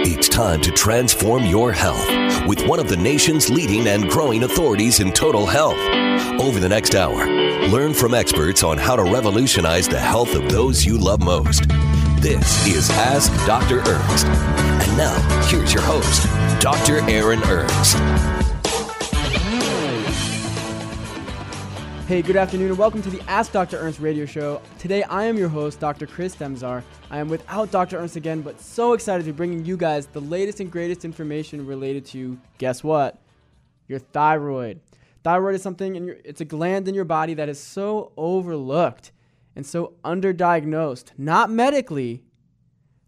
It's time to transform your health with one of the nation's leading and growing authorities in total health. Over the next hour, learn from experts on how to revolutionize the health of those you love most. This is Ask Dr. Ernst. And now, here's your host, Dr. Aaron Ernst. Hey, good afternoon and welcome to the Ask Dr. Ernst radio show. Today I am your host, Dr. Chris Demzar. I am without Dr. Ernst again, but so excited to be bringing you guys the latest and greatest information related to, guess what? Your thyroid. Thyroid is something, it's a gland in your body that is so overlooked and so underdiagnosed, not medically,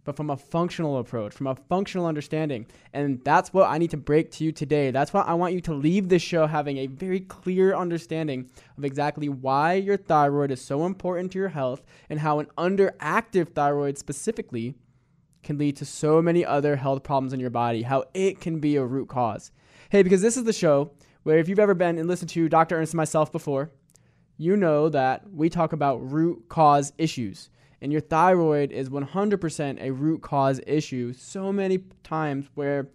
but from a functional approach, from a functional understanding. And that's what I need to break to you today. That's why I want you to leave this show having a very clear understanding of exactly why your thyroid is so important to your health and how an underactive thyroid specifically can lead to so many other health problems in your body, how it can be a root cause. Hey, because this is the show where if you've ever been and listened to Dr. Ernst and myself before, you know that we talk about root cause issues. And your thyroid is 100% a root cause issue so many times where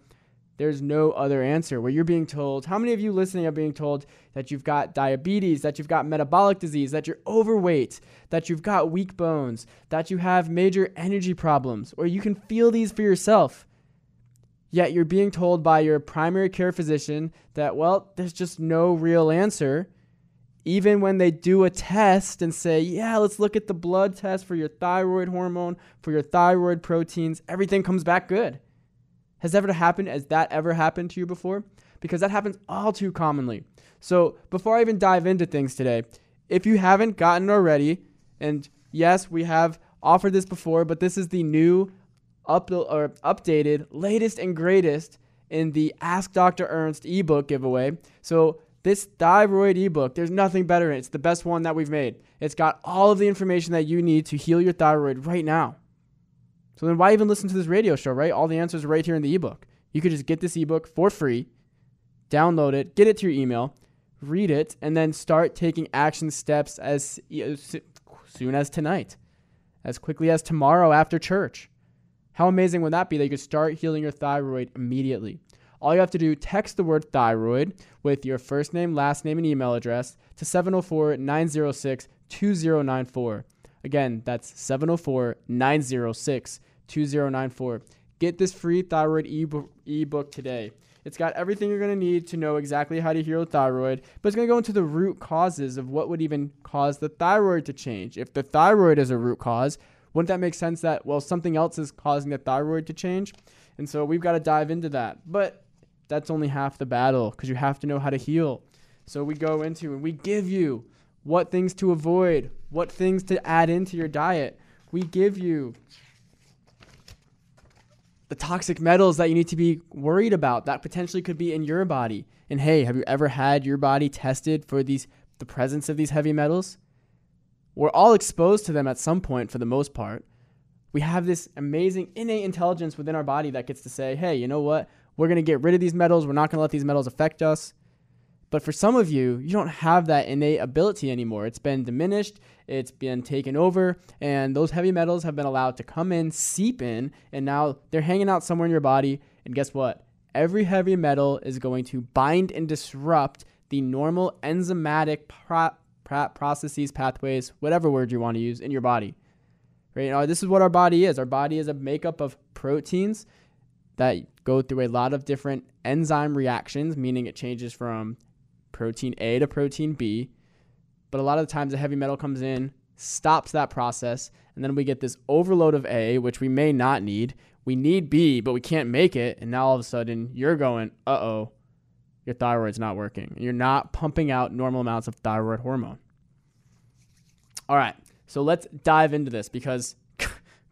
there's no other answer, where you're being told, how many of you listening are being told that you've got diabetes, that you've got metabolic disease, that you're overweight, that you've got weak bones, that you have major energy problems, or you can feel these for yourself. Yet you're being told by your primary care physician that, well, there's just no real answer. Even when they do a test and say, yeah, let's look at the blood test for your thyroid hormone, for your thyroid proteins, everything comes back good. Has that ever happened to you before? Because that happens all too commonly. So before I even dive into things today, if you haven't gotten already, and yes, we have offered this before, but this is the new updated, latest and greatest in the Ask Dr. Ernst ebook giveaway. So this thyroid ebook, there's nothing better in it. It's the best one that we've made. It's got all of the information that you need to heal your thyroid right now. So then why even listen to this radio show, right? All the answers are right here in the ebook. You could just get this ebook for free, download it, get it to your email, read it, and then start taking action steps as soon as tonight, as quickly as tomorrow after church. How amazing would that be that you could start healing your thyroid immediately? All you have to do, text the word thyroid with your first name, last name, and email address to 704-906-2094. Again, that's 704-906-2094. Get this free thyroid ebook today. It's got everything you're going to need to know exactly how to heal thyroid, but it's going to go into the root causes of what would even cause the thyroid to change. If the thyroid is a root cause, wouldn't that make sense that, well, something else is causing the thyroid to change? And so we've got to dive into that. But that's only half the battle because you have to know how to heal. So we go into and we give you what things to avoid, what things to add into your diet. We give you the toxic metals that you need to be worried about that potentially could be in your body. And hey, have you ever had your body tested for the presence of these heavy metals? We're all exposed to them at some point for the most part. We have this amazing innate intelligence within our body that gets to say, hey, you know what? We're going to get rid of these metals. We're not going to let these metals affect us. But for some of you, you don't have that innate ability anymore. It's been diminished. It's been taken over. And those heavy metals have been allowed to come in, seep in, and now they're hanging out somewhere in your body. And guess what? Every heavy metal is going to bind and disrupt the normal enzymatic processes, pathways, whatever word you want to use in your body. Right now, this is what our body is. Our body is a makeup of proteins that go through a lot of different enzyme reactions, meaning it changes from protein A to protein B. But a lot of the times a heavy metal comes in, stops that process, and then we get this overload of A, which we may not need. We need B, but we can't make it. And now all of a sudden you're going, uh-oh, your thyroid's not working. You're not pumping out normal amounts of thyroid hormone. All right, so let's dive into this because,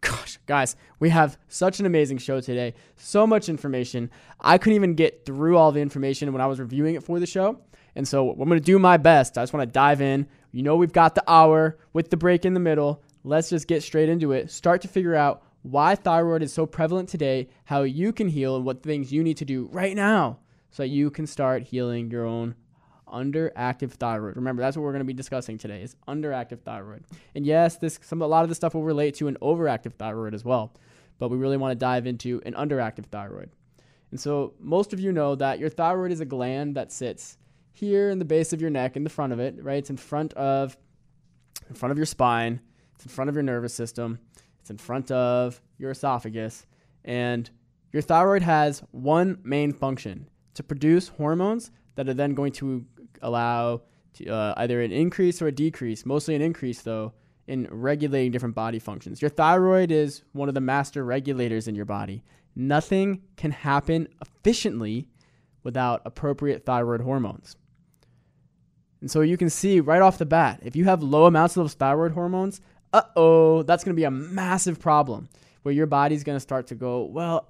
gosh, guys, we have such an amazing show today. So much information. I couldn't even get through all the information when I was reviewing it for the show. And so I'm going to do my best. I just want to dive in. You know, we've got the hour with the break in the middle. Let's just get straight into it. Start to figure out why thyroid is so prevalent today, how you can heal, and what things you need to do right now so that you can start healing your own underactive thyroid. Remember, that's what we're going to be discussing today is underactive thyroid. And yes, a lot of this stuff will relate to an overactive thyroid as well, but we really want to dive into an underactive thyroid. And so most of you know that your thyroid is a gland that sits here in the base of your neck, in the front of it, right? It's in front of your spine. It's in front of your nervous system. It's in front of your esophagus. And your thyroid has one main function, to produce hormones that are then going to allow either an increase or a decrease, mostly an increase though, in regulating different body functions. Your thyroid is one of the master regulators in your body. Nothing can happen efficiently without appropriate thyroid hormones. And so you can see right off the bat, if you have low amounts of those thyroid hormones, uh-oh, that's going to be a massive problem where your body's going to start to go, well,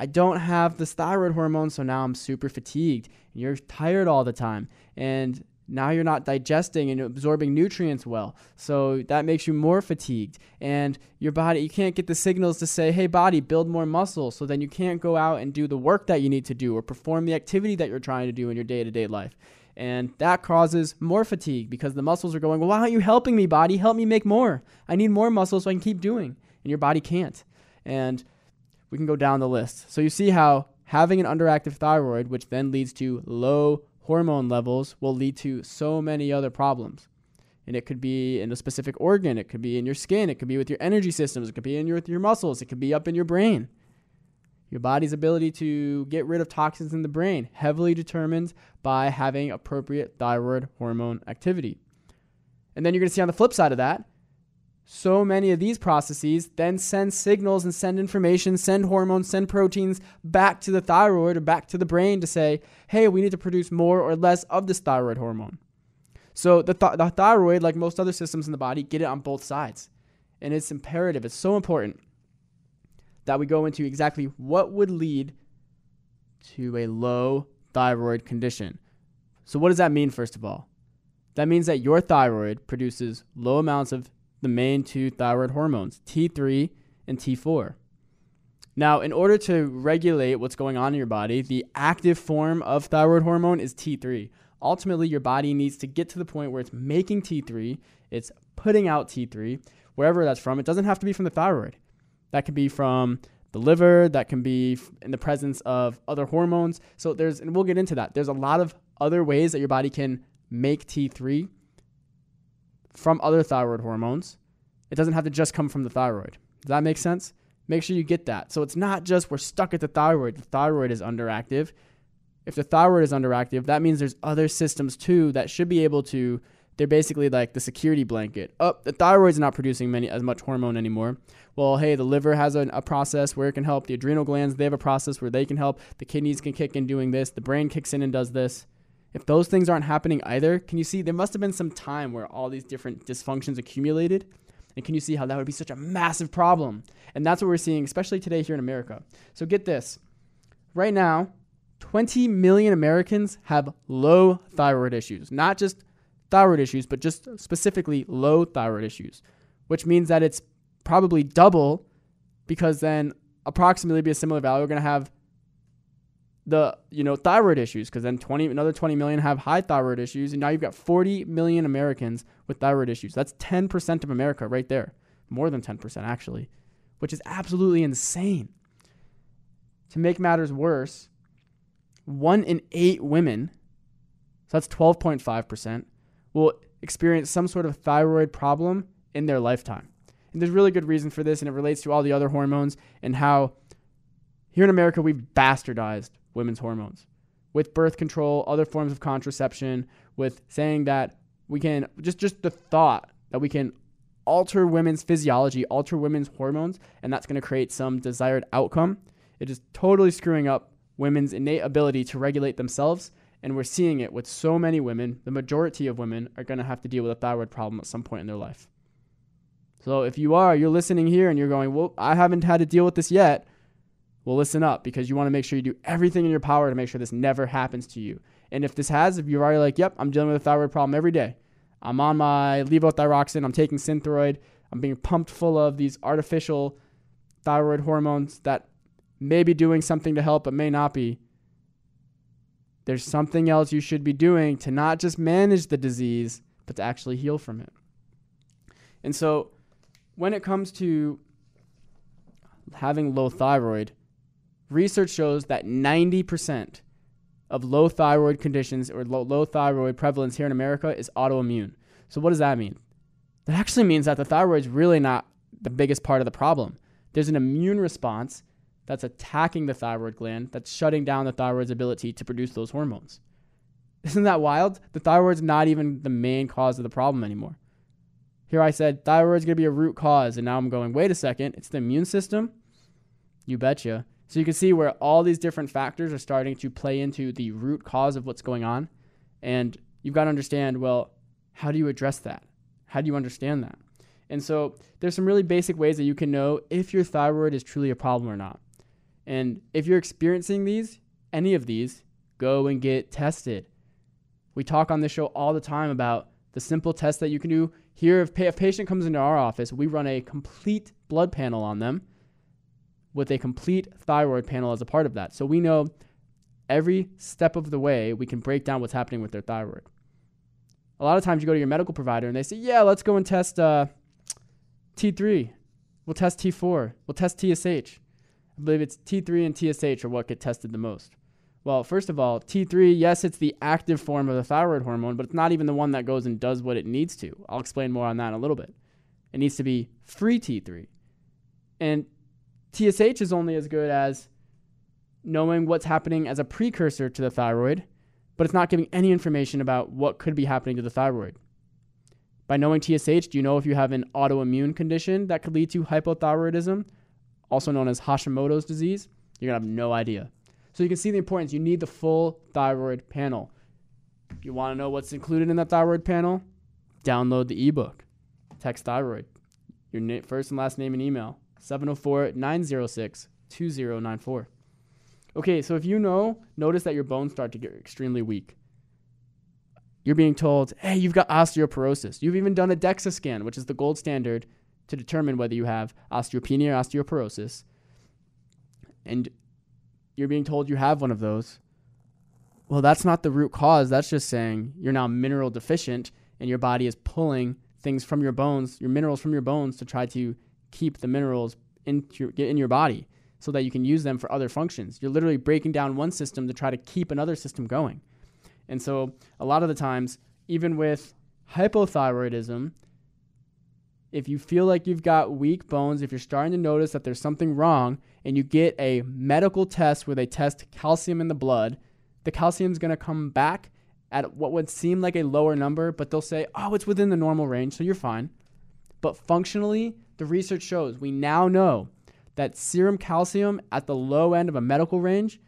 I don't have this thyroid hormone, so now I'm super fatigued. And you're tired all the time. And now you're not digesting and absorbing nutrients well. So that makes you more fatigued. And your body, you can't get the signals to say, hey, body, build more muscle. So then you can't go out and do the work that you need to do or perform the activity that you're trying to do in your day-to-day life. And that causes more fatigue because the muscles are going, well, why aren't you helping me, body? Help me make more. I need more muscle so I can keep doing. And your body can't. And we can go down the list. So you see how having an underactive thyroid, which then leads to low hormone levels, will lead to so many other problems. And it could be in a specific organ. It could be in your skin. It could be with your energy systems. It could be with your muscles. It could be up in your brain. Your body's ability to get rid of toxins in the brain, heavily determined by having appropriate thyroid hormone activity. And then you're going to see on the flip side of that, so many of these processes then send signals and send information, send hormones, send proteins back to the thyroid or back to the brain to say, hey, we need to produce more or less of this thyroid hormone. So the thyroid, like most other systems in the body, get it on both sides. And it's imperative. It's so important that we go into exactly what would lead to a low thyroid condition. So what does that mean, first of all? That means that your thyroid produces low amounts of the main two thyroid hormones, T3 and T4. Now, in order to regulate what's going on in your body, the active form of thyroid hormone is T3. Ultimately, your body needs to get to the point where it's making T3, it's putting out T3, wherever that's from. It doesn't have to be from the thyroid. That could be from the liver, that can be in the presence of other hormones. So and we'll get into that. There's a lot of other ways that your body can make T3 from other thyroid hormones. It doesn't have to just come from the thyroid. Does that make sense? Make sure you get that. So it's not just we're stuck at the thyroid. The thyroid is underactive. If the thyroid is underactive, that means there's other systems too that should be able to, they're basically like the security blanket. Oh, the thyroid's not producing as much hormone anymore. Well, hey, the liver has a process where it can help. The adrenal glands, they have a process where they can help. The kidneys can kick in doing this. The brain kicks in and does this. If those things aren't happening either, can you see there must have been some time where all these different dysfunctions accumulated? And can you see how that would be such a massive problem? And that's what we're seeing, especially today here in America. So get this. Right now, 20 million Americans have low thyroid issues. Not just thyroid issues, but just specifically low thyroid issues, which means that it's probably double because then approximately be a similar value. We're going to have thyroid issues, because then another 20 million have high thyroid issues, and now you've got 40 million Americans with thyroid issues. That's 10% of America right there, more than 10% actually, which is absolutely insane. To make matters worse, 1 in 8 women, so that's 12.5%, will experience some sort of thyroid problem in their lifetime. And there's really good reason for this, and it relates to all the other hormones and how Here in America, we've bastardized women's hormones with birth control, other forms of contraception, with saying that we can, just the thought that we can alter women's physiology, alter women's hormones, and that's going to create some desired outcome. It is totally screwing up women's innate ability to regulate themselves, and we're seeing it with so many women. The majority of women are going to have to deal with a thyroid problem at some point in their life. So if you are, you're listening here and you're going, well, I haven't had to deal with this yet. Well, listen up, because you want to make sure you do everything in your power to make sure this never happens to you. And if this has, if you're already like, yep, I'm dealing with a thyroid problem every day. I'm on my levothyroxine. I'm taking Synthroid. I'm being pumped full of these artificial thyroid hormones that may be doing something to help, but may not be. There's something else you should be doing to not just manage the disease, but to actually heal from it. And so when it comes to having low thyroid, research shows that 90% of low thyroid conditions or low thyroid prevalence here in America is autoimmune. So what does that mean? That actually means that the thyroid is really not the biggest part of the problem. There's an immune response that's attacking the thyroid gland, that's shutting down the thyroid's ability to produce those hormones. Isn't that wild? The thyroid's not even the main cause of the problem anymore. Here I said, thyroid's going to be a root cause, and now I'm going, wait a second, it's the immune system? You betcha. So you can see where all these different factors are starting to play into the root cause of what's going on, and you've got to understand, well, how do you address that? How do you understand that? And so there's some really basic ways that you can know if your thyroid is truly a problem or not. And if you're experiencing these, any of these, go and get tested. We talk on this show all the time about the simple tests that you can do. Here, if a patient comes into our office, we run a complete blood panel on them with a complete thyroid panel as a part of that. So we know every step of the way we can break down what's happening with their thyroid. A lot of times you go to your medical provider and they say, yeah, let's go and test T3. We'll test T4. We'll test TSH. I believe it's T3 and TSH are what get tested the most. Well, first of all, T3, yes, it's the active form of the thyroid hormone, but it's not even the one that goes and does what it needs to. I'll explain more on that in a little bit. It needs to be free T3. And TSH is only as good as knowing what's happening as a precursor to the thyroid, but it's not giving any information about what could be happening to the thyroid. By knowing TSH, do you know if you have an autoimmune condition that could lead to hypothyroidism, also known as Hashimoto's disease? You're going to have no idea. So you can see the importance. You need the full thyroid panel. You want to know what's included in that thyroid panel? Download the ebook. Text thyroid, your first and last name and email, 704-906-2094. Okay, so if you notice that your bones start to get extremely weak. You're being told, hey, you've got osteoporosis. You've even done a DEXA scan, which is the gold standard to determine whether you have osteopenia or osteoporosis, and you're being told you have one of those. Well, that's not the root cause. That's just saying you're now mineral deficient and your body is pulling things from your bones, your minerals from your bones, to try to keep the minerals in your body so that you can use them for other functions. You're literally breaking down one system to try to keep another system going. And so a lot of the times, even with hypothyroidism, if you feel like you've got weak bones, if you're starting to notice that there's something wrong and you get a medical test where they test calcium in the blood, the calcium's going to come back at what would seem like a lower number, but they'll say, oh, it's within the normal range, so you're fine. But functionally, the research shows, we now know that serum calcium at the low end of a medical range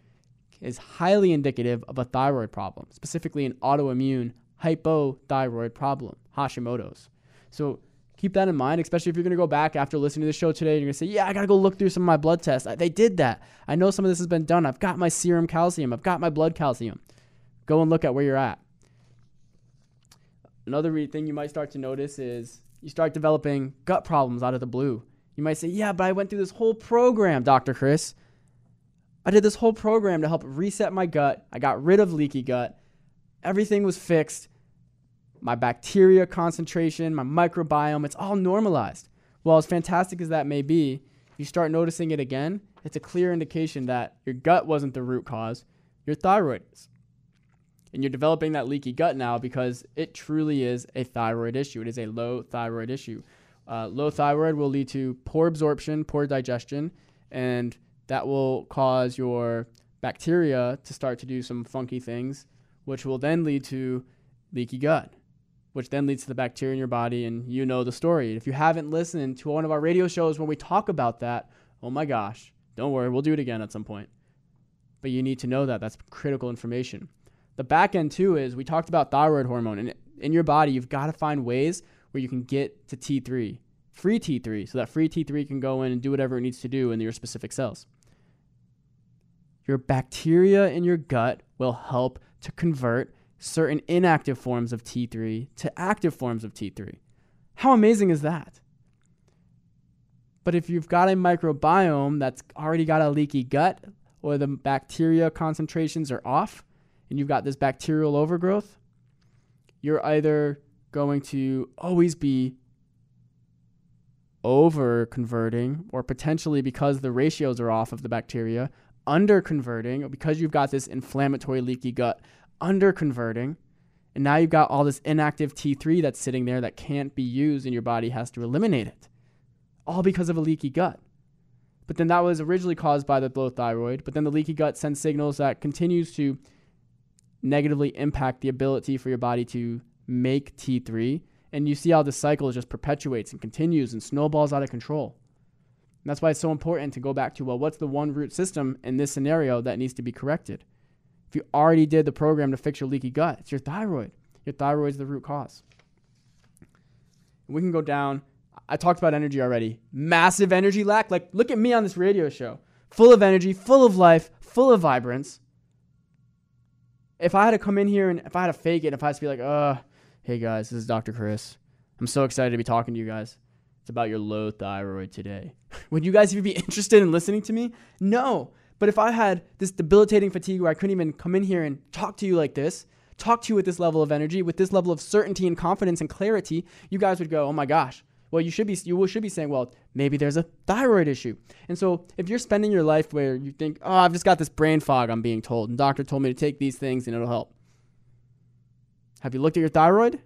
is highly indicative of a thyroid problem, specifically an autoimmune hypothyroid problem, Hashimoto's. So keep that in mind, especially if you're going to go back after listening to the show today and you're going to say, yeah, I got to go look through some of my blood tests. They did that. I know some of this has been done. I've got my serum calcium. I've got my blood calcium. Go and look at where you're at. Another thing you might start to notice is you start developing gut problems out of the blue. You might say, yeah, but I went through this whole program, Dr. Chris. I did this whole program to help reset my gut. I got rid of leaky gut. Everything was fixed. My bacteria concentration, my microbiome, it's all normalized. Well, as fantastic as that may be, you start noticing it again, it's a clear indication that your gut wasn't the root cause, your thyroid is. And you're developing that leaky gut now because it truly is a thyroid issue. It is a low thyroid issue. Low thyroid will lead to poor absorption, poor digestion, and that will cause your bacteria to start to do some funky things, which will then lead to leaky gut, which then leads to the bacteria in your body, and you know the story. If you haven't listened to one of our radio shows when we talk about that, oh my gosh, don't worry, we'll do it again at some point. But you need to know that. That's critical information. The back end too is we talked about thyroid hormone, and in your body, you've got to find ways where you can get to T3, free T3, so that free T3 can go in and do whatever it needs to do in your specific cells. Your bacteria in your gut will help to convert certain inactive forms of T3 to active forms of T3. How amazing is that? But if you've got a microbiome that's already got a leaky gut, or the bacteria concentrations are off, and you've got this bacterial overgrowth, you're either going to always be over-converting, or potentially, because the ratios are off of the bacteria, under-converting, or because you've got this inflammatory leaky gut, under-converting, and now you've got all this inactive T3 that's sitting there that can't be used, and your body has to eliminate it, all because of a leaky gut. But then that was originally caused by the low thyroid, but then the leaky gut sends signals that continues to negatively impact the ability for your body to make T3, and you see how the cycle just perpetuates and continues and snowballs out of control. And that's why it's so important to go back to, well, what's the one root system in this scenario that needs to be corrected? If you already did the program to fix your leaky gut, it's your thyroid. Your thyroid is the root cause. And we can go down. I talked about energy already. Massive energy lack. Like, look at me on this radio show. Full of energy, full of life, full of vibrance. If I had to come in here and if I had to fake it, if I had to be like, hey guys, this is Dr. Chris. I'm so excited to be talking to you guys. It's about your low thyroid today. Would you guys even be interested in listening to me? No. But if I had this debilitating fatigue where I couldn't even come in here and talk to you like this, talk to you with this level of energy, with this level of certainty and confidence and clarity, you guys would go, oh my gosh. Well, you should be saying, well, maybe there's a thyroid issue. And so if you're spending your life where you think, oh, I've just got this brain fog I'm being told, and doctor told me to take these things and it'll help. Have you looked at your thyroid?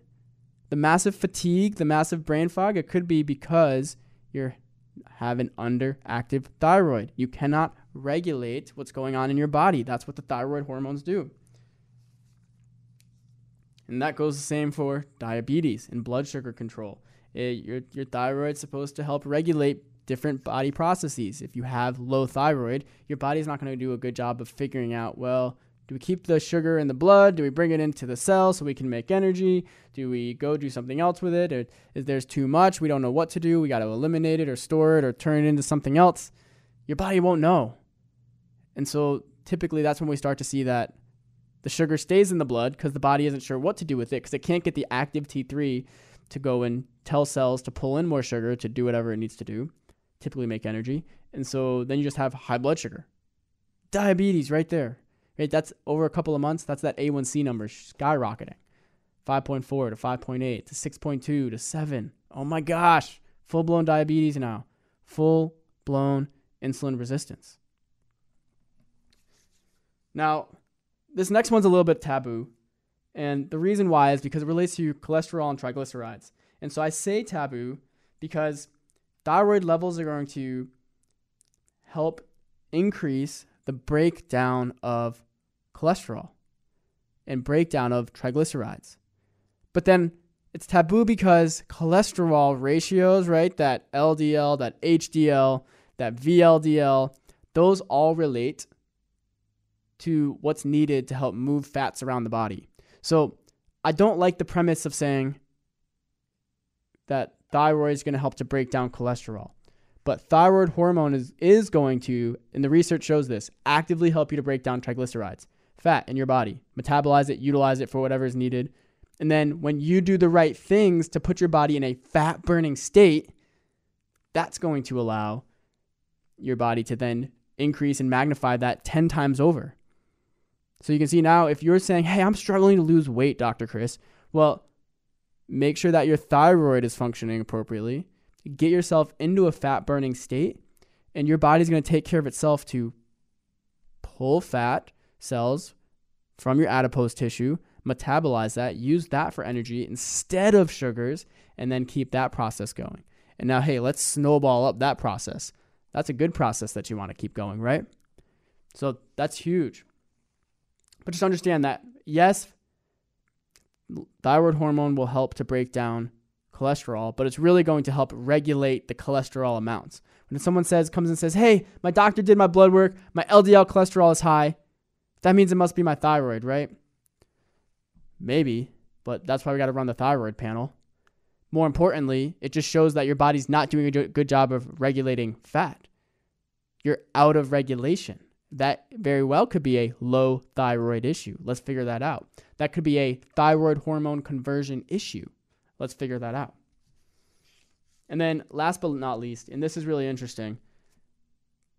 The massive fatigue, the massive brain fog, it could be because you have an underactive thyroid. You cannot regulate what's going on in your body. That's what the thyroid hormones do. And that goes the same for diabetes and blood sugar control. Your thyroid's supposed to help regulate different body processes. If you have low thyroid, your body's not going to do a good job of figuring out, well, do we keep the sugar in the blood? Do we bring it into the cell so we can make energy? Do we go do something else with it? Or if there's too much, we don't know what to do. We got to eliminate it or store it or turn it into something else. Your body won't know. And so typically that's when we start to see that the sugar stays in the blood because the body isn't sure what to do with it because it can't get the active T3 to go and tell cells to pull in more sugar to do whatever it needs to do, typically make energy. And so then you just have high blood sugar. Diabetes right there. Right? That's over a couple of months. That's that A1C number skyrocketing. 5.4 to 5.8 to 6.2 to 7. Oh my gosh. Full-blown diabetes now. Full-blown insulin resistance. Now, this next one's a little bit taboo. And the reason why is because it relates to cholesterol and triglycerides. And so I say taboo because thyroid levels are going to help increase the breakdown of cholesterol and breakdown of triglycerides. But then it's taboo because cholesterol ratios, right? That LDL, that HDL, that VLDL, those all relate to what's needed to help move fats around the body. So I don't like the premise of saying that thyroid is going to help to break down cholesterol. But thyroid hormone is going to, and the research shows this, actively help you to break down triglycerides, fat in your body, metabolize it, utilize it for whatever is needed. And then when you do the right things to put your body in a fat-burning state, that's going to allow your body to then increase and magnify that 10 times over. So you can see now if you're saying, hey, I'm struggling to lose weight, Dr. Chris. Well, make sure that your thyroid is functioning appropriately. Get yourself into a fat-burning state, and your body's going to take care of itself to pull fat cells from your adipose tissue, metabolize that, use that for energy instead of sugars, and then keep that process going. And now, hey, let's snowball up that process. That's a good process that you want to keep going, right? So that's huge. But just understand that, yes, thyroid hormone will help to break down cholesterol, but it's really going to help regulate the cholesterol amounts. When someone comes and says, hey, my doctor did my blood work, my LDL cholesterol is high, that means it must be my thyroid, right? Maybe, but that's why we got to run the thyroid panel. More importantly, it just shows that your body's not doing a good job of regulating fat. You're out of regulation. That very well could be a low thyroid issue. Let's figure that out. That could be a thyroid hormone conversion issue. Let's figure that out. And then last but not least, and this is really interesting,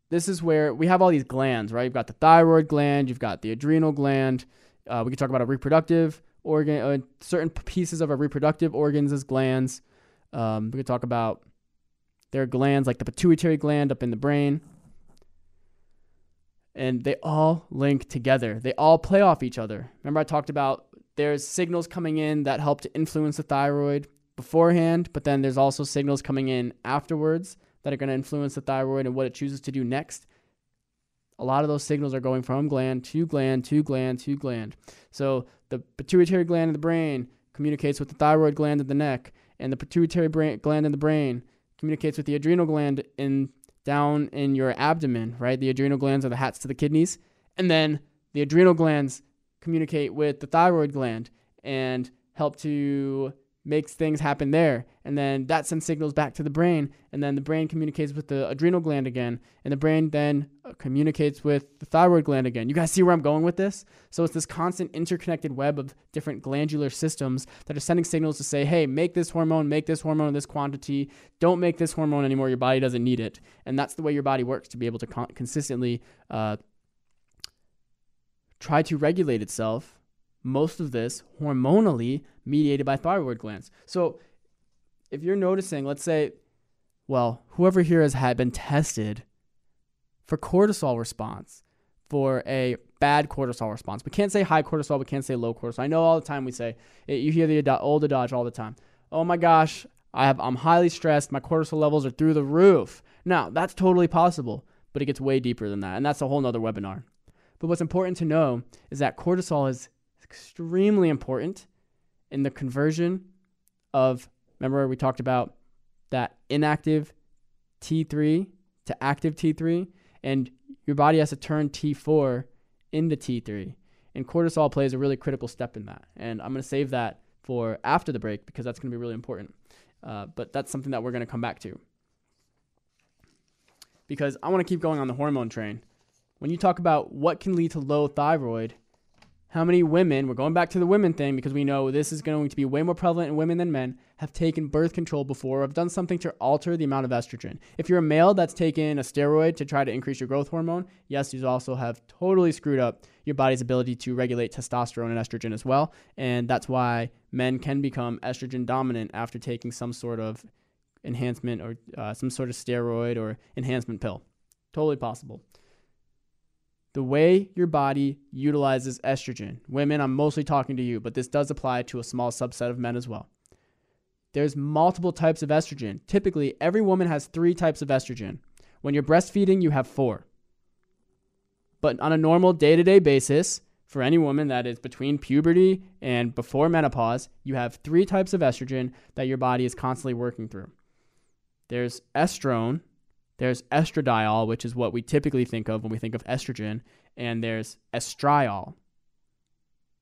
this is where we have all these glands, right? You've got the thyroid gland, you've got the adrenal gland. We can talk about a reproductive organ, certain pieces of our reproductive organs as glands. We could talk about their glands, like the pituitary gland up in the brain. And they all link together. They all play off each other. Remember I talked about there's signals coming in that help to influence the thyroid beforehand, but then there's also signals coming in afterwards that are going to influence the thyroid and what it chooses to do next. A lot of those signals are going from gland to gland to gland to gland. So the pituitary gland in the brain communicates with the thyroid gland in the neck, and the pituitary gland in the brain communicates with the adrenal gland down in your abdomen, right? The adrenal glands are the hats to the kidneys, and then the adrenal glands communicate with the thyroid gland and help to make things happen there. And then that sends signals back to the brain, and then the brain communicates with the adrenal gland again, and the brain then communicates with the thyroid gland again. You guys see where I'm going with this? So it's this constant interconnected web of different glandular systems that are sending signals to say, hey, make this hormone in this quantity. Don't make this hormone anymore. Your body doesn't need it. And that's the way your body works to be able to consistently try to regulate itself. Most of this hormonally mediated by thyroid glands. So if you're noticing, let's say, well, whoever here had been tested for cortisol response, for a bad cortisol response. We can't say high cortisol, we can't say low cortisol. I know all the time we say, you hear the old adage all the time. Oh my gosh, I'm highly stressed, my cortisol levels are through the roof. Now, that's totally possible, but it gets way deeper than that, and that's a whole nother webinar. But what's important to know is that cortisol is extremely important in the conversion of, remember we talked about that inactive T3 to active T3, and your body has to turn T4 into T3, and cortisol plays a really critical step in that. And I'm going to save that for after the break because that's going to be really important, but that's something that we're going to come back to because I want to keep going on the hormone train. When you talk about what can lead to low thyroid, how many women, we're going back to the women thing because we know this is going to be way more prevalent in women than men, have taken birth control before or have done something to alter the amount of estrogen. If you're a male that's taken a steroid to try to increase your growth hormone, yes, you also have totally screwed up your body's ability to regulate testosterone and estrogen as well. And that's why men can become estrogen dominant after taking some sort of enhancement or some sort of steroid or enhancement pill. Totally possible. The way your body utilizes estrogen. Women, I'm mostly talking to you, but this does apply to a small subset of men as well. There's multiple types of estrogen. Typically, every woman has 3 types of estrogen. When you're breastfeeding, you have 4. But on a normal day-to-day basis, for any woman that is between puberty and before menopause, you have 3 types of estrogen that your body is constantly working through. There's estrone, there's estradiol, which is what we typically think of when we think of estrogen, and there's estriol.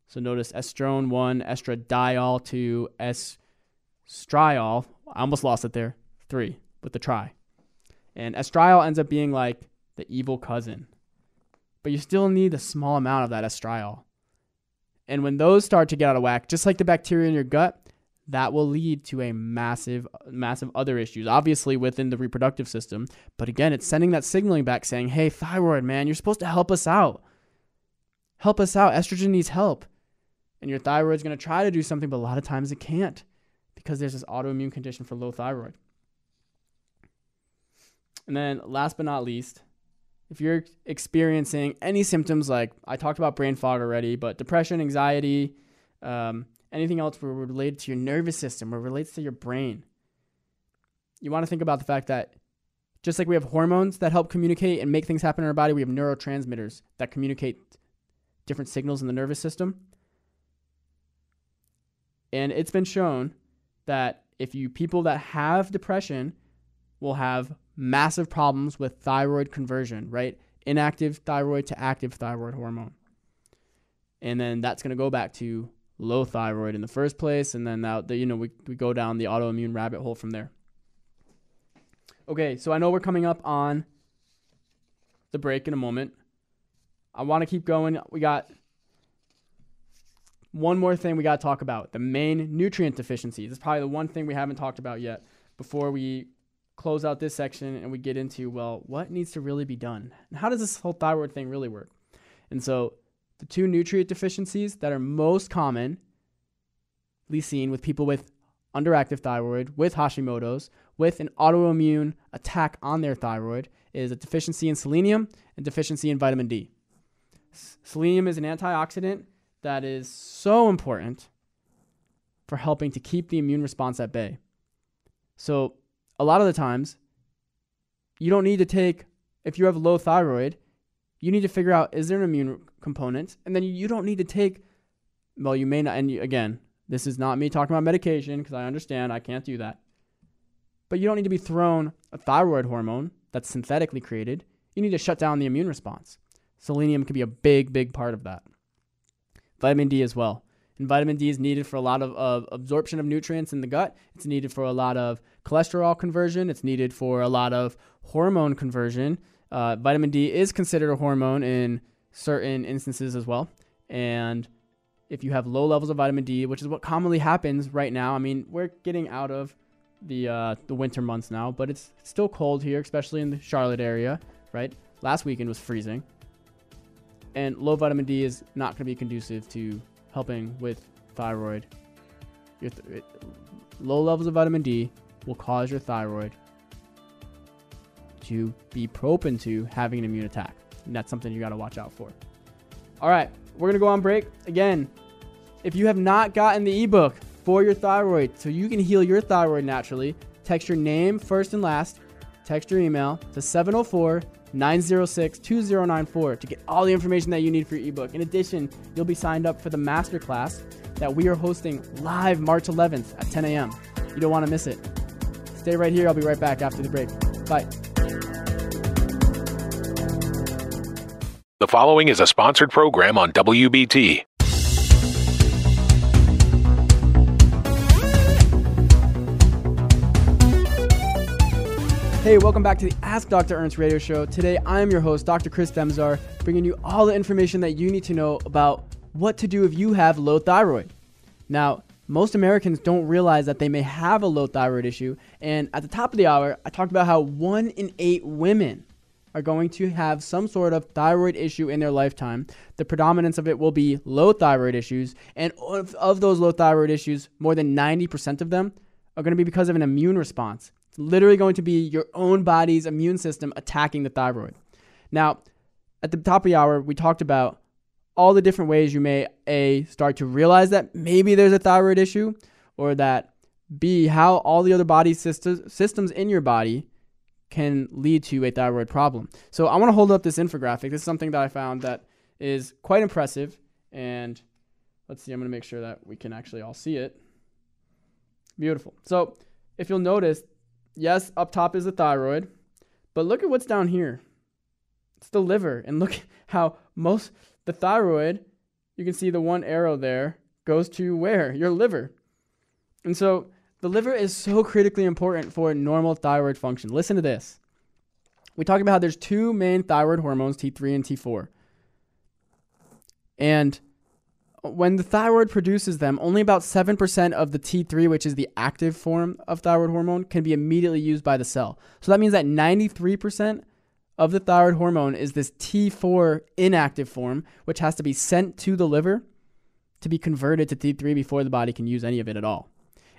So notice estrone 1, estradiol 2, estriol, I almost lost it there, 3 with the tri. And estriol ends up being like the evil cousin. But you still need a small amount of that estriol. And when those start to get out of whack, just like the bacteria in your gut, that will lead to a massive, massive other issues, obviously within the reproductive system. But again, it's sending that signaling back saying, hey, thyroid, man, you're supposed to help us out. Help us out. Estrogen needs help. And your thyroid's going to try to do something, but a lot of times it can't because there's this autoimmune condition for low thyroid. And then last but not least, if you're experiencing any symptoms, like I talked about brain fog already, but depression, anxiety, anything else related to your nervous system or relates to your brain, you want to think about the fact that Just like we have hormones that help communicate and make things happen in our body, we have neurotransmitters that communicate different signals in the nervous system. And it's been shown that people that have depression will have massive problems with thyroid conversion, right? Inactive thyroid to active thyroid hormone. And then that's going to go back to low thyroid in the first place. And then now, we go down the autoimmune rabbit hole from there. Okay, so I know we're coming up on the break in a moment. I want to keep going. We got one more thing we got to talk about, the main nutrient deficiencies. It's probably the one thing we haven't talked about yet before we close out this section and we get into, well, what needs to really be done? And how does this whole thyroid thing really work? And so the two nutrient deficiencies that are most commonly seen with people with underactive thyroid, with Hashimoto's, with an autoimmune attack on their thyroid is a deficiency in selenium and deficiency in vitamin D. Selenium is an antioxidant that is so important for helping to keep the immune response at bay. So a lot of the times, you don't need to take, if you have low thyroid, you need to figure out, is there an immune component? And then you don't need to take, well, you may not, and again, this is not me talking about medication because I understand I can't do that. But you don't need to be thrown a thyroid hormone that's synthetically created. You need to shut down the immune response. Selenium can be a big, big part of that. Vitamin D as well. And vitamin D is needed for a lot of absorption of nutrients in the gut. It's needed for a lot of cholesterol conversion. It's needed for a lot of hormone conversion. Vitamin D is considered a hormone in certain instances as well. And if you have low levels of vitamin D, which is what commonly happens right now, I mean, we're getting out of the winter months now, but it's still cold here, especially in the Charlotte area, right? Last weekend was freezing. And low vitamin D is not going to be conducive to helping with thyroid. Low levels of vitamin D will cause your thyroid to be prone to having an immune attack. And that's something you got to watch out for. All right, we're going to go on break. Again, if you have not gotten the ebook for your thyroid, so you can heal your thyroid naturally, text your name first and last, text your email to 704-906-2094 to get all the information that you need for your ebook. In addition, you'll be signed up for the masterclass that we are hosting live March 11th at 10 a.m. You don't want to miss it. Stay right here. I'll be right back after the break. Bye. The following is a sponsored program on WBT. Hey, welcome back to the Ask Dr. Ernst radio show. Today, I am your host, Dr. Chris Demzar, bringing you all the information that you need to know about what to do if you have low thyroid. Now, most Americans don't realize that they may have a low thyroid issue, and at the top of the hour, I talked about how 1 in 8 women are going to have some sort of thyroid issue in their lifetime. The predominance of it will be low thyroid issues, and of those low thyroid issues, more than 90% of them are going to be because of an immune response. It's literally going to be your own body's immune system attacking the thyroid. Now, at the top of the hour, we talked about all the different ways you may A, start to realize that maybe there's a thyroid issue, or that B, how all the other body systems in your body can lead to a thyroid problem. So I want to hold up this infographic. This is something that I found that is quite impressive. And let's see, I'm going to make sure that we can actually all see it. Beautiful. So if you'll notice, yes, up top is the thyroid, but look at what's down here. It's the liver, and look how the thyroid, you can see the one arrow there, goes to where? Your liver. And so the liver is so critically important for normal thyroid function. Listen to this. We talked about how there's two main thyroid hormones, T3 and T4. And when the thyroid produces them, only about 7% of the T3, which is the active form of thyroid hormone, can be immediately used by the cell. So that means that 93% of the thyroid hormone is this T4 inactive form, which has to be sent to the liver to be converted to T3 before the body can use any of it at all.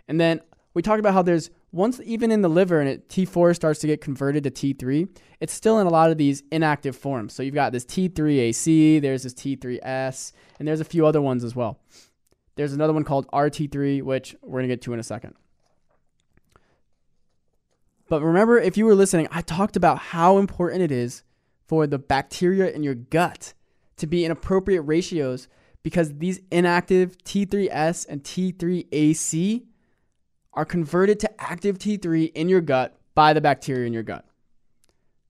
And then we talked about how there's, once even in the liver and T4 starts to get converted to T3, it's still in a lot of these inactive forms. So you've got this T3AC, there's this T3S, and there's a few other ones as well. There's another one called RT3, which we're going to get to in a second. But remember, if you were listening, I talked about how important it is for the bacteria in your gut to be in appropriate ratios, because these inactive T3S and T3AC are converted to active T3 in your gut by the bacteria in your gut.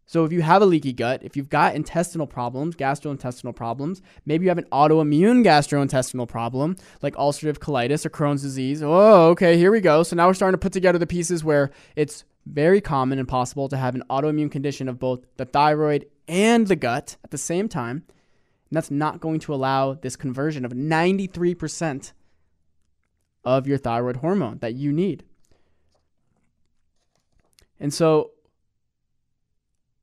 So if you have a leaky gut, if you've got intestinal problems, gastrointestinal problems, maybe you have an autoimmune gastrointestinal problem like ulcerative colitis or Crohn's disease. Oh, okay, here we go. So now we're starting to put together the pieces where it's very common and possible to have an autoimmune condition of both the thyroid and the gut at the same time. And that's not going to allow this conversion of 93% of your thyroid hormone that you need. And so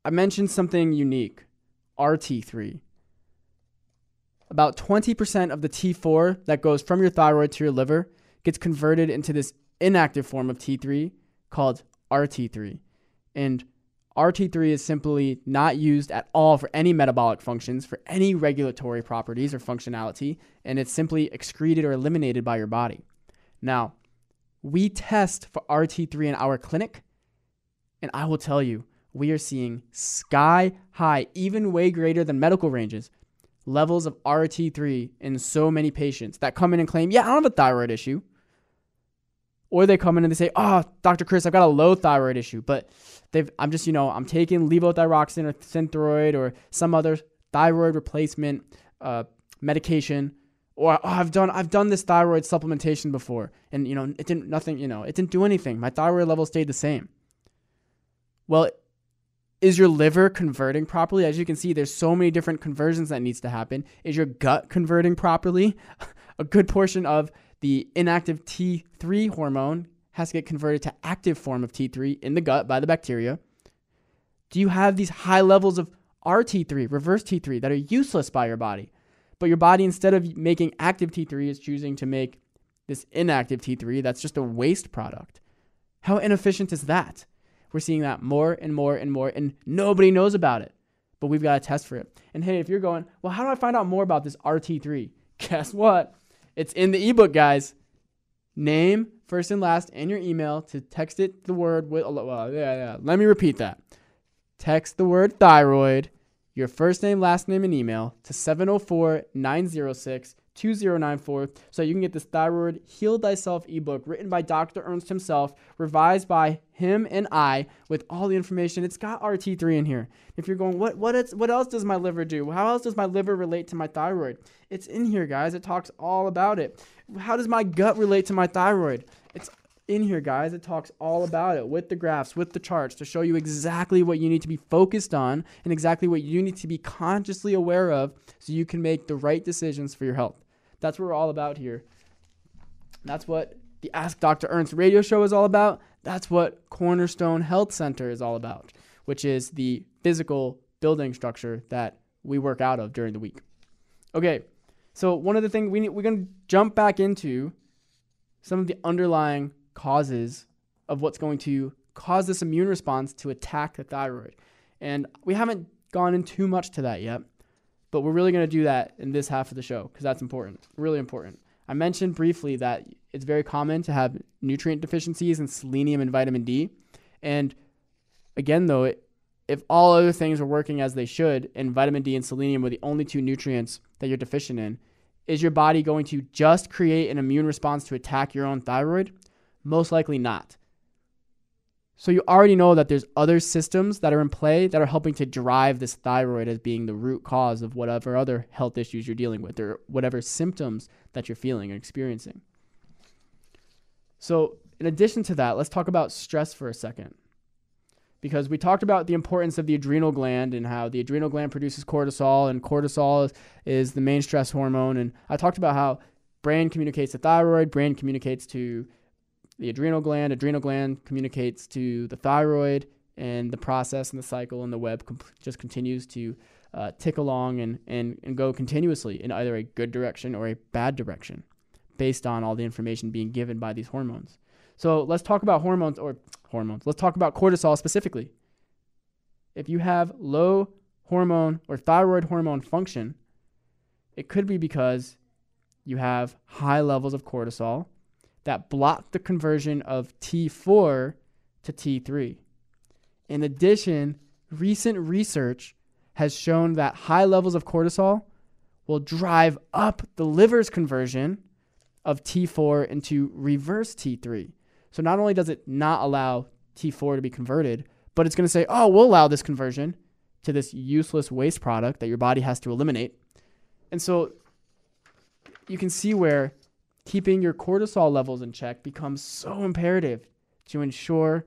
I mentioned something unique, RT3. About 20% of the T4 that goes from your thyroid to your liver gets converted into this inactive form of T3 called RT3. And RT3 is simply not used at all for any metabolic functions, for any regulatory properties or functionality, and it's simply excreted or eliminated by your body. Now, we test for RT3 in our clinic, and I will tell you, we are seeing sky high, even way greater than medical ranges, levels of RT3 in so many patients that come in and claim, yeah, I don't have a thyroid issue. Or they come in and they say, oh, Dr. Chris, I've got a low thyroid issue, but I'm taking levothyroxine or Synthroid or some other thyroid replacement medication, or I've done this thyroid supplementation before, and it didn't do anything. My thyroid level stayed the same. Well, is your liver converting properly? As you can see, there's so many different conversions that needs to happen. Is your gut converting properly? A good portion of the inactive T3 hormone has to get converted to active form of T3 in the gut by the bacteria. Do you have these high levels of RT3, reverse T3, that are useless by your body? But your body, instead of making active T3, is choosing to make this inactive T3 that's just a waste product. How inefficient is that? We're seeing that more and more and more, and nobody knows about it, but we've got to test for it. And hey, if you're going, well, how do I find out more about this RT3? Guess what? It's in the ebook, guys. Name, first and last, and your email to text it the word. Let me repeat that. Text the word thyroid, your first name, last name, and email to 704-906-2094 so you can get this Thyroid Heal Thyself ebook written by Dr. Ernst himself, revised by him and I, with all the information. It's got RT3 in here. If you're going, what else does my liver do? How else does my liver relate to my thyroid? It's in here, guys. It talks all about it. How does my gut relate to my thyroid? It's in here, guys. It talks all about it, with the graphs, with the charts, to show you exactly what you need to be focused on and exactly what you need to be consciously aware of so you can make the right decisions for your health. That's what we're all about here. That's what the Ask Dr. Ernst radio show is all about. That's what Cornerstone Health Center is all about, which is the physical building structure that we work out of during the week. Okay, so one of the things we're going to jump back into some of the underlying causes of what's going to cause this immune response to attack the thyroid. And we haven't gone in too much to that yet, but we're really going to do that in this half of the show because that's important, really important. I mentioned briefly that it's very common to have nutrient deficiencies in selenium and vitamin D. And again, though, if all other things were working as they should and vitamin D and selenium were the only two nutrients that you're deficient in, is your body going to just create an immune response to attack your own thyroid? Most likely not. So you already know that there's other systems that are in play that are helping to drive this thyroid as being the root cause of whatever other health issues you're dealing with or whatever symptoms that you're feeling and experiencing. So in addition to that, let's talk about stress for a second, because we talked about the importance of the adrenal gland and how the adrenal gland produces cortisol, and cortisol is the main stress hormone. And I talked about how brain communicates to thyroid, brain communicates to the adrenal gland communicates to the thyroid, and the process and the cycle and the web just continues to tick along and go continuously in either a good direction or a bad direction based on all the information being given by these hormones. So let's talk about hormones. Let's talk about cortisol specifically. If you have low hormone or thyroid hormone function, it could be because you have high levels of cortisol that block the conversion of T4 to T3. In addition, recent research has shown that high levels of cortisol will drive up the liver's conversion of T4 into reverse T3. So not only does it not allow T4 to be converted, but it's going to say, oh, we'll allow this conversion to this useless waste product that your body has to eliminate. And so you can see where keeping your cortisol levels in check becomes so imperative to ensure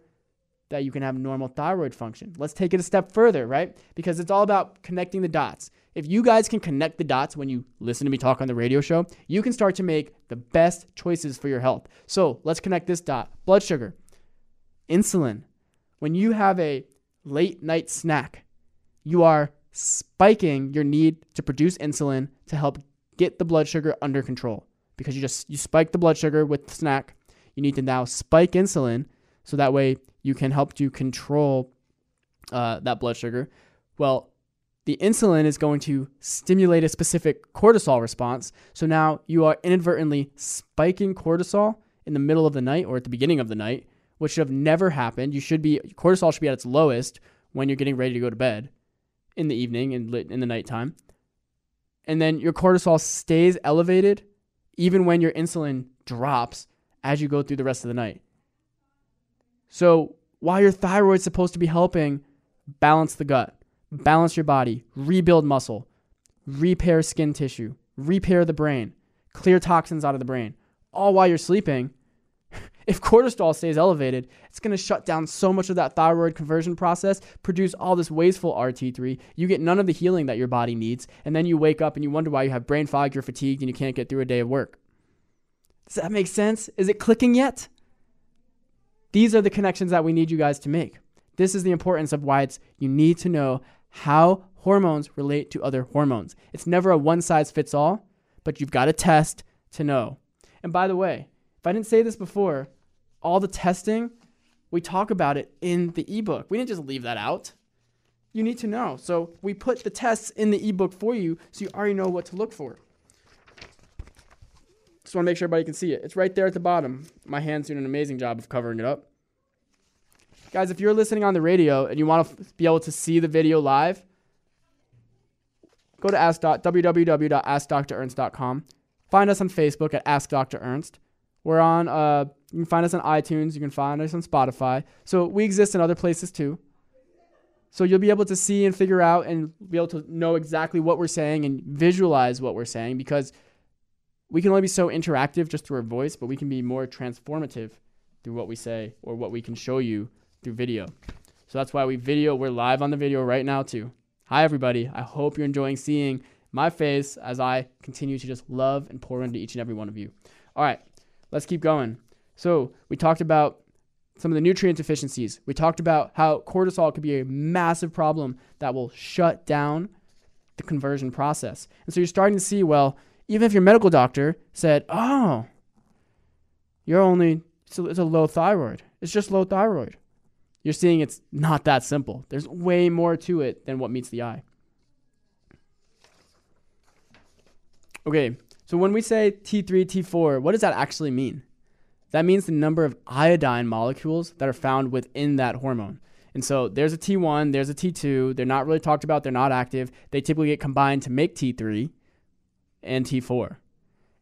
that you can have normal thyroid function. Let's take it a step further, right? Because it's all about connecting the dots. If you guys can connect the dots when you listen to me talk on the radio show, you can start to make the best choices for your health. So let's connect this dot. Blood sugar, insulin. When you have a late night snack, you are spiking your need to produce insulin to help get the blood sugar under control, because you spike the blood sugar with the snack. You need to now spike insulin so that way you can help to control that blood sugar. Well, the insulin is going to stimulate a specific cortisol response. So now you are inadvertently spiking cortisol in the middle of the night or at the beginning of the night, which should have never happened. Cortisol should be at its lowest when you're getting ready to go to bed in the evening and in the nighttime. And then your cortisol stays elevated even when your insulin drops as you go through the rest of the night. So while your thyroid is supposed to be helping balance the gut, balance your body, rebuild muscle, repair skin tissue, repair the brain, clear toxins out of the brain, all while you're sleeping, if cortisol stays elevated, it's going to shut down so much of that thyroid conversion process, produce all this wasteful RT3. You get none of the healing that your body needs, and then you wake up and you wonder why you have brain fog, you're fatigued, and you can't get through a day of work. Does that make sense? Is it clicking yet? These are the connections that we need you guys to make. This is the importance of why you need to know how hormones relate to other hormones. It's never a one-size-fits-all, but you've got to test to know. And by the way, if I didn't say this before, all the testing, we talk about it in the ebook. We didn't just leave that out. You need to know. So we put the tests in the ebook for you so you already know what to look for. Just want to make sure everybody can see it. It's right there at the bottom. My hand's doing an amazing job of covering it up. Guys, if you're listening on the radio and you want to be able to see the video live, go to www.askdrernst.com. Find us on Facebook at Ask Dr. Ernst. We're on, you can find us on iTunes. You can find us on Spotify. So we exist in other places too. So you'll be able to see and figure out and be able to know exactly what we're saying and visualize what we're saying, because we can only be so interactive just through our voice, but we can be more transformative through what we say or what we can show you through video. So that's why we're live on the video right now too. Hi everybody, I hope you're enjoying seeing my face as I continue to just love and pour into each and every one of you. All right, let's keep going. So we talked about some of the nutrient deficiencies. We talked about how cortisol could be a massive problem that will shut down the conversion process. And so you're starting to see, well, even if your medical doctor said, oh, it's a low thyroid. It's just low thyroid. You're seeing it's not that simple. There's way more to it than what meets the eye. Okay, so when we say T3, T4, what does that actually mean? That means the number of iodine molecules that are found within that hormone. And so there's a T1, there's a T2. They're not really talked about. They're not active. They typically get combined to make T3 and T4.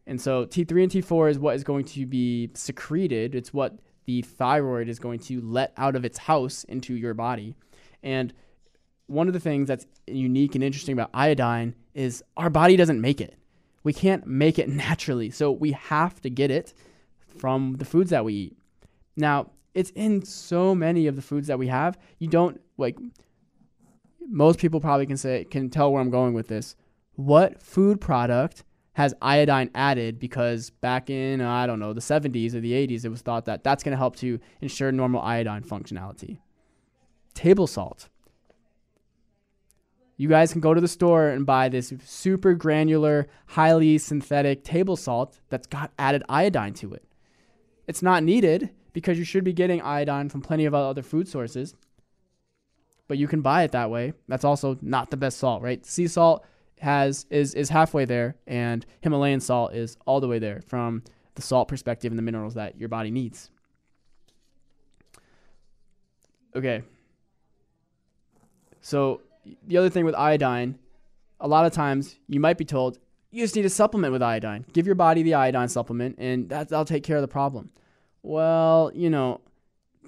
And so T3 and T4 is what is going to be secreted. It's what the thyroid is going to let out of its house into your body. And one of the things that's unique and interesting about iodine is our body doesn't make it. We can't make it naturally. So we have to get it from the foods that we eat. Now, it's in so many of the foods that we have. You don't, like, most people probably can tell where I'm going with this. What food product has iodine added? Because back in, I don't know, the 70s or the 80s, it was thought that that's going to help to ensure normal iodine functionality. Table salt. You guys can go to the store and buy this super granular, highly synthetic table salt that's got added iodine to it. It's not needed because you should be getting iodine from plenty of other food sources, but you can buy it that way. That's also not the best salt, right? Sea salt is halfway there, and Himalayan salt is all the way there from the salt perspective and the minerals that your body needs. Okay, So the other thing with iodine, a lot of times you might be told, you just need a supplement with iodine. Give your body the iodine supplement and that'll take care of the problem. Well, you know,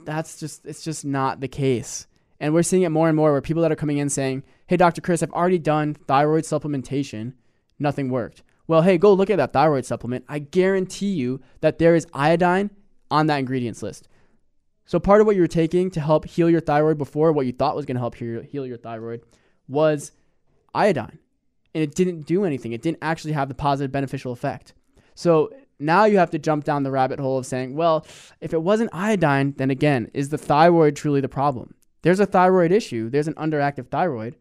it's just not the case. And we're seeing it more and more where people that are coming in saying, hey, Dr. Chris, I've already done thyroid supplementation. Nothing worked. Well, hey, go look at that thyroid supplement. I guarantee you that there is iodine on that ingredients list. So part of what you were taking to help heal your thyroid before, what you thought was going to help heal your thyroid, was iodine. And it didn't do anything. It didn't actually have the positive beneficial effect. So now you have to jump down the rabbit hole of saying, well, if it wasn't iodine, then again, is the thyroid truly the problem? There's a thyroid issue. There's an underactive thyroid,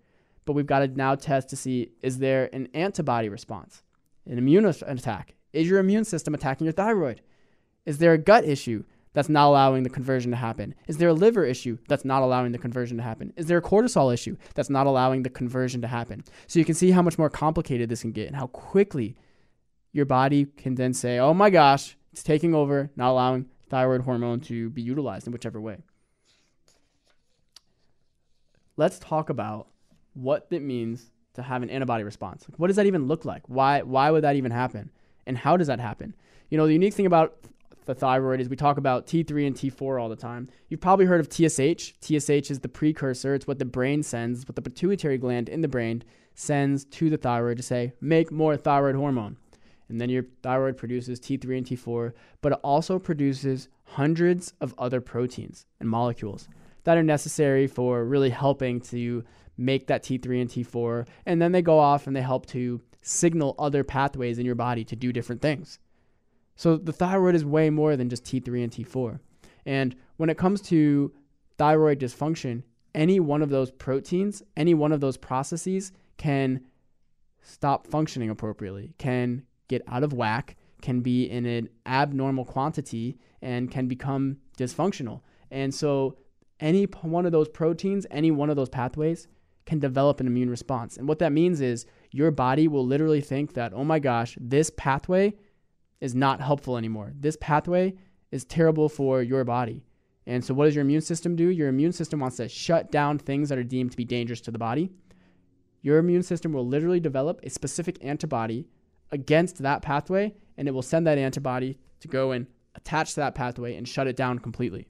but we've got to now test to see, is there an antibody response, an immune attack? Is your immune system attacking your thyroid? Is there a gut issue that's not allowing the conversion to happen? Is there a liver issue that's not allowing the conversion to happen? Is there a cortisol issue that's not allowing the conversion to happen? So you can see how much more complicated this can get and how quickly your body can then say, oh my gosh, it's taking over, not allowing thyroid hormone to be utilized in whichever way. Let's talk about what it means to have an antibody response. Like, what does that even look like? Why would that even happen? And how does that happen? You know, the unique thing about the thyroid is we talk about T3 and T4 all the time. You've probably heard of TSH. TSH is the precursor. It's what the brain sends, what the pituitary gland in the brain sends to the thyroid to say, make more thyroid hormone. And then your thyroid produces T3 and T4, but it also produces hundreds of other proteins and molecules that are necessary for really helping to make that T3 and T4. And then they go off and they help to signal other pathways in your body to do different things. So the thyroid is way more than just T3 and T4. And when it comes to thyroid dysfunction, any one of those proteins, any one of those processes can stop functioning appropriately, can get out of whack, can be in an abnormal quantity, and can become dysfunctional. And so any one of those proteins, any one of those pathways can develop an immune response. And what that means is your body will literally think that, oh my gosh, this pathway is not helpful anymore. This pathway is terrible for your body. And so what does your immune system do? Your immune system wants to shut down things that are deemed to be dangerous to the body. Your immune system will literally develop a specific antibody against that pathway, and it will send that antibody to go and attach to that pathway and shut it down completely.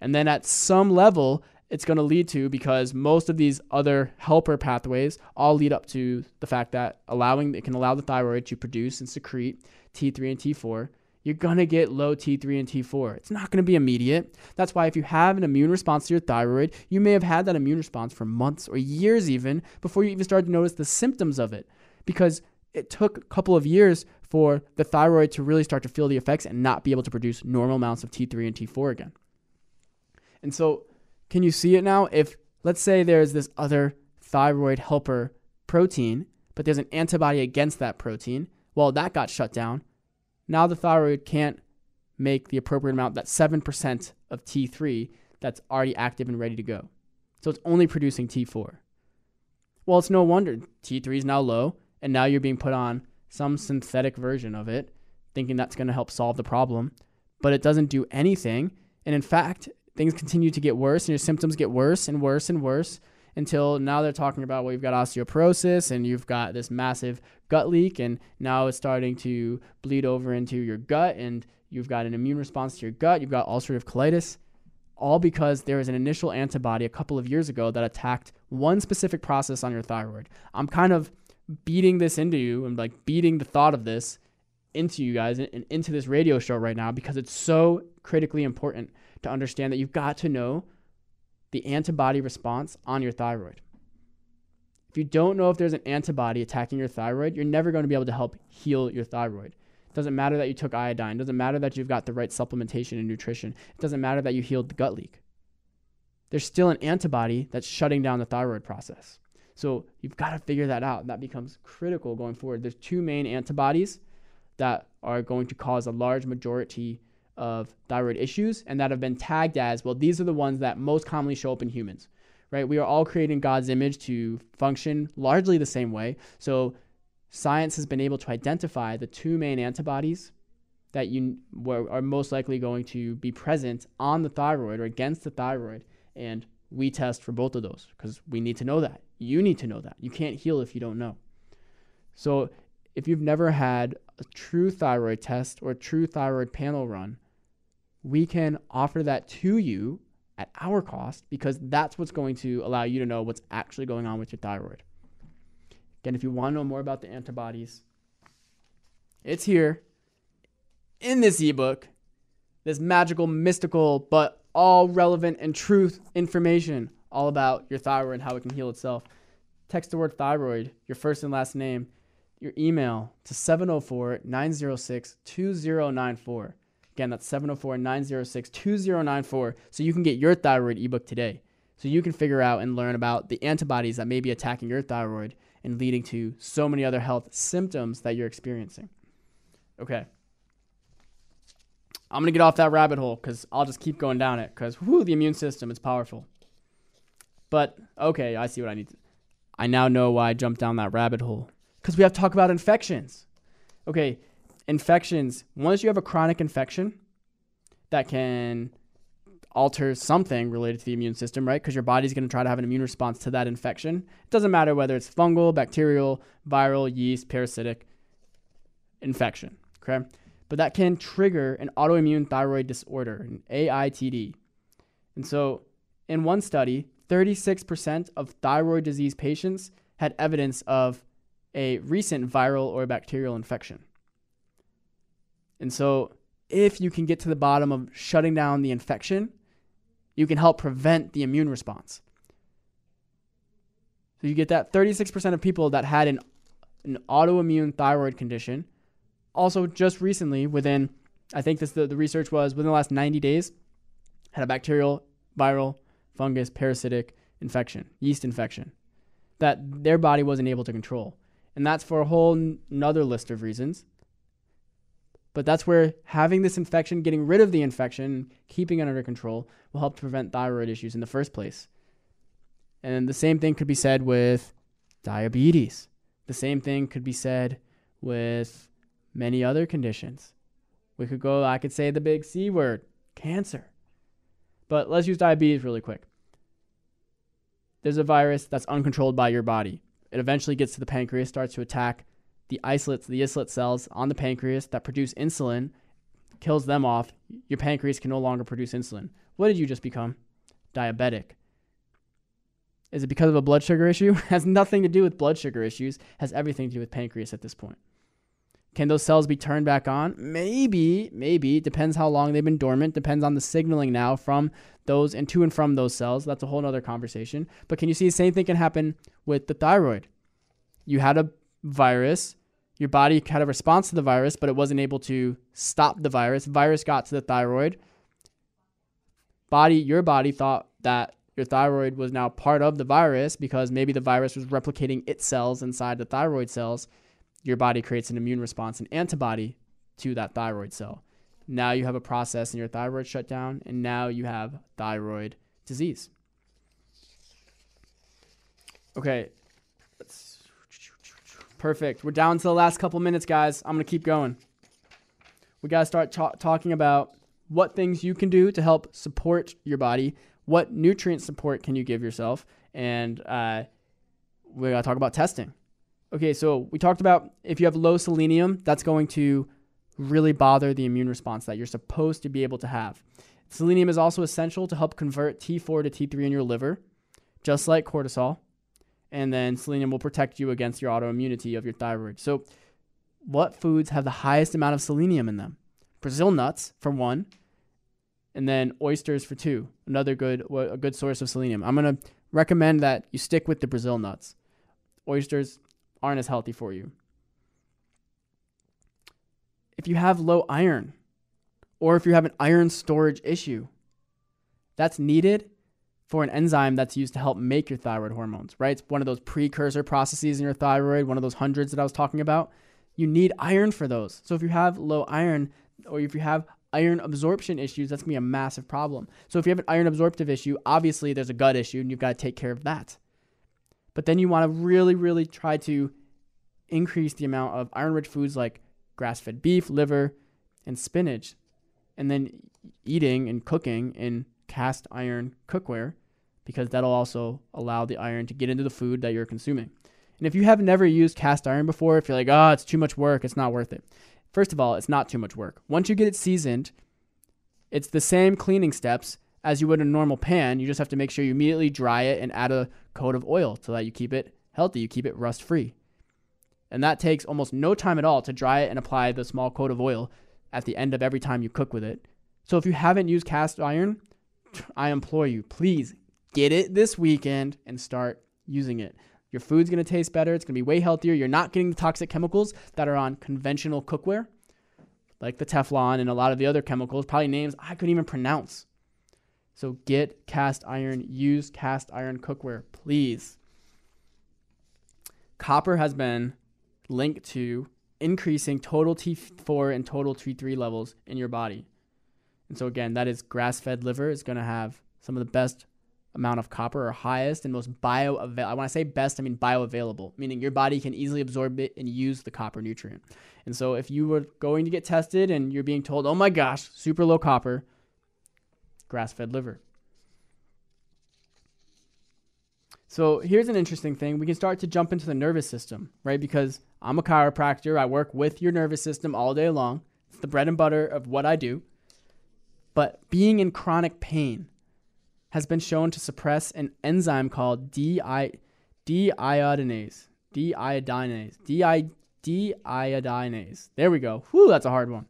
And then at some level, it's going to lead to, because most of these other helper pathways all lead up to the fact that it can allow the thyroid to produce and secrete T3 and T4, you're going to get low T3 and T4. It's not going to be immediate. That's why if you have an immune response to your thyroid, you may have had that immune response for months or years even before you even started to notice the symptoms of it, because it took a couple of years for the thyroid to really start to feel the effects and not be able to produce normal amounts of T3 and T4 again. And so can you see it now? If, let's say, there's this other thyroid helper protein, but there's an antibody against that protein, well, that got shut down. Now the thyroid can't make the appropriate amount, that 7% of T3 that's already active and ready to go. So it's only producing T4. Well, it's no wonder T3 is now low, and now you're being put on some synthetic version of it, thinking that's going to help solve the problem, but it doesn't do anything. And in fact, things continue to get worse, and your symptoms get worse and worse and worse until now they're talking about, well, you've got osteoporosis and you've got this massive gut leak, and now it's starting to bleed over into your gut, and you've got an immune response to your gut. You've got ulcerative colitis, all because there was an initial antibody a couple of years ago that attacked one specific process on your thyroid. I'm kind of beating this into you and like beating the thought of this into you guys and into this radio show right now, because it's so critically important to understand that you've got to know the antibody response on your thyroid. If you don't know if there's an antibody attacking your thyroid, you're never going to be able to help heal your thyroid. It doesn't matter that you took iodine. It doesn't matter that you've got the right supplementation and nutrition. It doesn't matter that you healed the gut leak. There's still an antibody that's shutting down the thyroid process. So you've got to figure that out. That becomes critical going forward. There's two main antibodies that are going to cause a large majority of thyroid issues, and that have been tagged as, well, these are the ones that most commonly show up in humans, right? We are all created in God's image to function largely the same way. So science has been able to identify the two main antibodies that are most likely going to be present on the thyroid or against the thyroid. And we test for both of those because we need to know that. You need to know that. You can't heal if you don't know. So if you've never had a true thyroid test or a true thyroid panel run, we can offer that to you at our cost because that's what's going to allow you to know what's actually going on with your thyroid. Again, if you want to know more about the antibodies, it's here in this ebook, this magical, mystical, but all relevant and truth information all about your thyroid and how it can heal itself. Text the word thyroid, your first and last name, your email to 704-906-2094. Again, that's 704-906-2094, so you can get your thyroid ebook today. So you can figure out and learn about the antibodies that may be attacking your thyroid and leading to so many other health symptoms that you're experiencing. Okay. I'm going to get off that rabbit hole because I'll just keep going down it because, whoo, the immune system is powerful. But, okay, I see what I need to do. I now know why I jumped down that rabbit hole because we have to talk about infections. Okay. Infections, once you have a chronic infection that can alter something related to the immune system, right? Because your body's going to try to have an immune response to that infection. It doesn't matter whether it's fungal, bacterial, viral, yeast, parasitic infection, okay? But that can trigger an autoimmune thyroid disorder, an AITD. And so in one study, 36% of thyroid disease patients had evidence of a recent viral or bacterial infection. And so if you can get to the bottom of shutting down the infection, you can help prevent the immune response. So you get that 36% of people that had an autoimmune thyroid condition. Also just recently within, I think this the research was within the last 90 days, had a bacterial, viral, fungus, parasitic infection, yeast infection that their body wasn't able to control. And that's for a whole nother list of reasons. But that's where having this infection, getting rid of the infection, keeping it under control will help to prevent thyroid issues in the first place. And the same thing could be said with diabetes. The same thing could be said with many other conditions. I could say the big C word, cancer. But let's use diabetes really quick. There's a virus that's uncontrolled by your body. It eventually gets to the pancreas, starts to attack the islet cells on the pancreas that produce insulin, kills them off. Your pancreas can no longer produce insulin. What did you just become? Diabetic. Is it because of a blood sugar issue? Has nothing to do with blood sugar issues. Has everything to do with pancreas at this point. Can those cells be turned back on? Maybe. Depends how long they've been dormant. Depends on the signaling now from those and to and from those cells. That's a whole other conversation. But can you see the same thing can happen with the thyroid? You had a virus, your body had a response to the virus, but it wasn't able to stop the virus. Virus got to the thyroid. Your body thought that your thyroid was now part of the virus because maybe the virus was replicating its cells inside the thyroid cells. Your body creates an immune response, an antibody to that thyroid cell. Now you have a process in your thyroid shut down, and now you have thyroid disease. Okay. Perfect. We're down to the last couple minutes, guys. I'm going to keep going. We got to start talking about what things you can do to help support your body. What nutrient support can you give yourself? And we got to talk about testing. Okay, so we talked about if you have low selenium, that's going to really bother the immune response that you're supposed to be able to have. Selenium is also essential to help convert T4 to T3 in your liver, just like cortisol. And then selenium will protect you against your autoimmunity of your thyroid. So what foods have the highest amount of selenium in them? Brazil nuts for one, and then oysters for two, a good source of selenium. I'm going to recommend that you stick with the Brazil nuts. Oysters aren't as healthy for you. If you have low iron, or if you have an iron storage issue, that's needed for an enzyme that's used to help make your thyroid hormones, right? It's one of those precursor processes in your thyroid, one of those hundreds that I was talking about. You need iron for those. So if you have low iron or if you have iron absorption issues, that's going to be a massive problem. So if you have an iron absorptive issue, obviously there's a gut issue and you've got to take care of that. But then you want to really, really try to increase the amount of iron-rich foods like grass-fed beef, liver, and spinach, and then eating and cooking in cast iron cookware because that'll also allow the iron to get into the food that you're consuming. And if you have never used cast iron before, if you're like, oh, it's too much work, it's not worth it. First of all, it's not too much work. Once you get it seasoned, it's the same cleaning steps as you would a normal pan. You just have to make sure you immediately dry it and add a coat of oil so that you keep it healthy, you keep it rust-free. And that takes almost no time at all to dry it and apply the small coat of oil at the end of every time you cook with it. So if you haven't used cast iron, I implore you, please get it this weekend and start using it. Your food's going to taste better. It's going to be way healthier. You're not getting the toxic chemicals that are on conventional cookware, like the Teflon and a lot of the other chemicals, probably names I couldn't even pronounce. So get cast iron, use cast iron cookware, please. Copper has been linked to increasing total T4 and total T3 levels in your body. And so again, that is grass-fed liver is going to have some of the best amount of copper, or highest and most bioavailable. When I say best, I mean bioavailable, meaning your body can easily absorb it and use the copper nutrient. And so if you were going to get tested and you're being told, oh my gosh, super low copper, grass-fed liver. So here's an interesting thing. We can start to jump into the nervous system, right? Because I'm a chiropractor. I work with your nervous system all day long. It's the bread and butter of what I do. But being in chronic pain has been shown to suppress an enzyme called deiodinase. There we go. Whew, that's a hard one.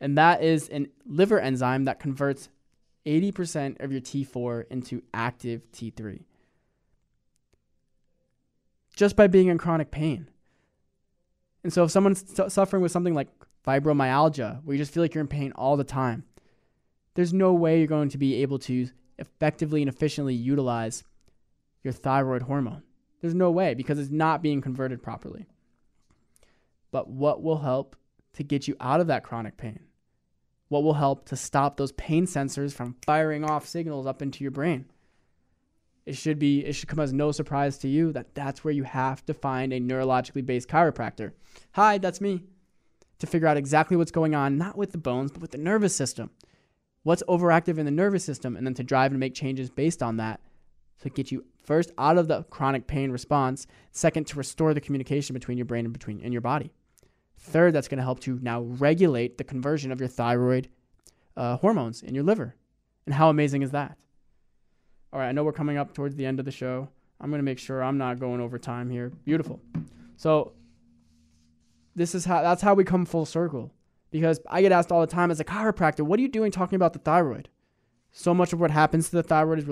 And that is a liver enzyme that converts 80% of your T4 into active T3. Just by being in chronic pain. And so if someone's suffering with something like fibromyalgia, where you just feel like you're in pain all the time, there's no way you're going to be able to effectively and efficiently utilize your thyroid hormone. There's no way, because it's not being converted properly. But what will help to get you out of that chronic pain? What will help to stop those pain sensors from firing off signals up into your brain? It should come as no surprise to you that that's where you have to find a neurologically based chiropractor. Hi, that's me. To figure out exactly what's going on, not with the bones, but with the nervous system. What's overactive in the nervous system, and then to drive and make changes based on that to get you first out of the chronic pain response, second to restore the communication between your brain and your body. Third, that's going to help to now regulate the conversion of your thyroid hormones in your liver. And how amazing is that? All right, I know we're coming up towards the end of the show. I'm going to make sure I'm not going over time here. Beautiful. So that's how we come full circle, because I get asked all the time as a chiropractor, what are you doing talking about the thyroid? So much of what happens to the thyroid is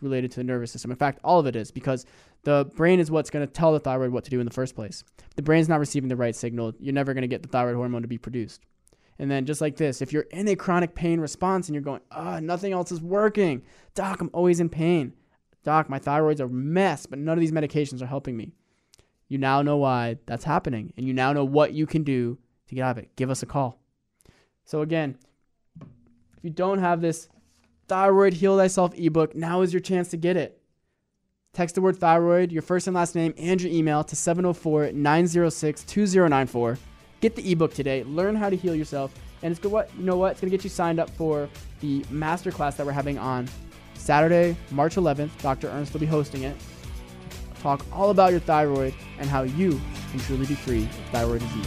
related to the nervous system. In fact, all of it is, because the brain is what's going to tell the thyroid what to do in the first place. If the brain's not receiving the right signal, you're never going to get the thyroid hormone to be produced. And then just like this, if you're in a chronic pain response and you're going, oh, nothing else is working. Doc, I'm always in pain. Doc, my thyroid's a mess, but none of these medications are helping me. You now know why that's happening, and you now know what you can do to get out of it. Give us a call. So again, if you don't have this Thyroid Heal Thyself ebook, now is your chance to get it. Text the word thyroid, your first and last name, and your email to 704-906-2094. Get the ebook today. Learn how to heal yourself, and it's good. It's gonna get you signed up for the masterclass that we're having on Saturday, March 11th. Dr. Ernst will be hosting it. Talk all about your thyroid and how you can truly be free of thyroid disease.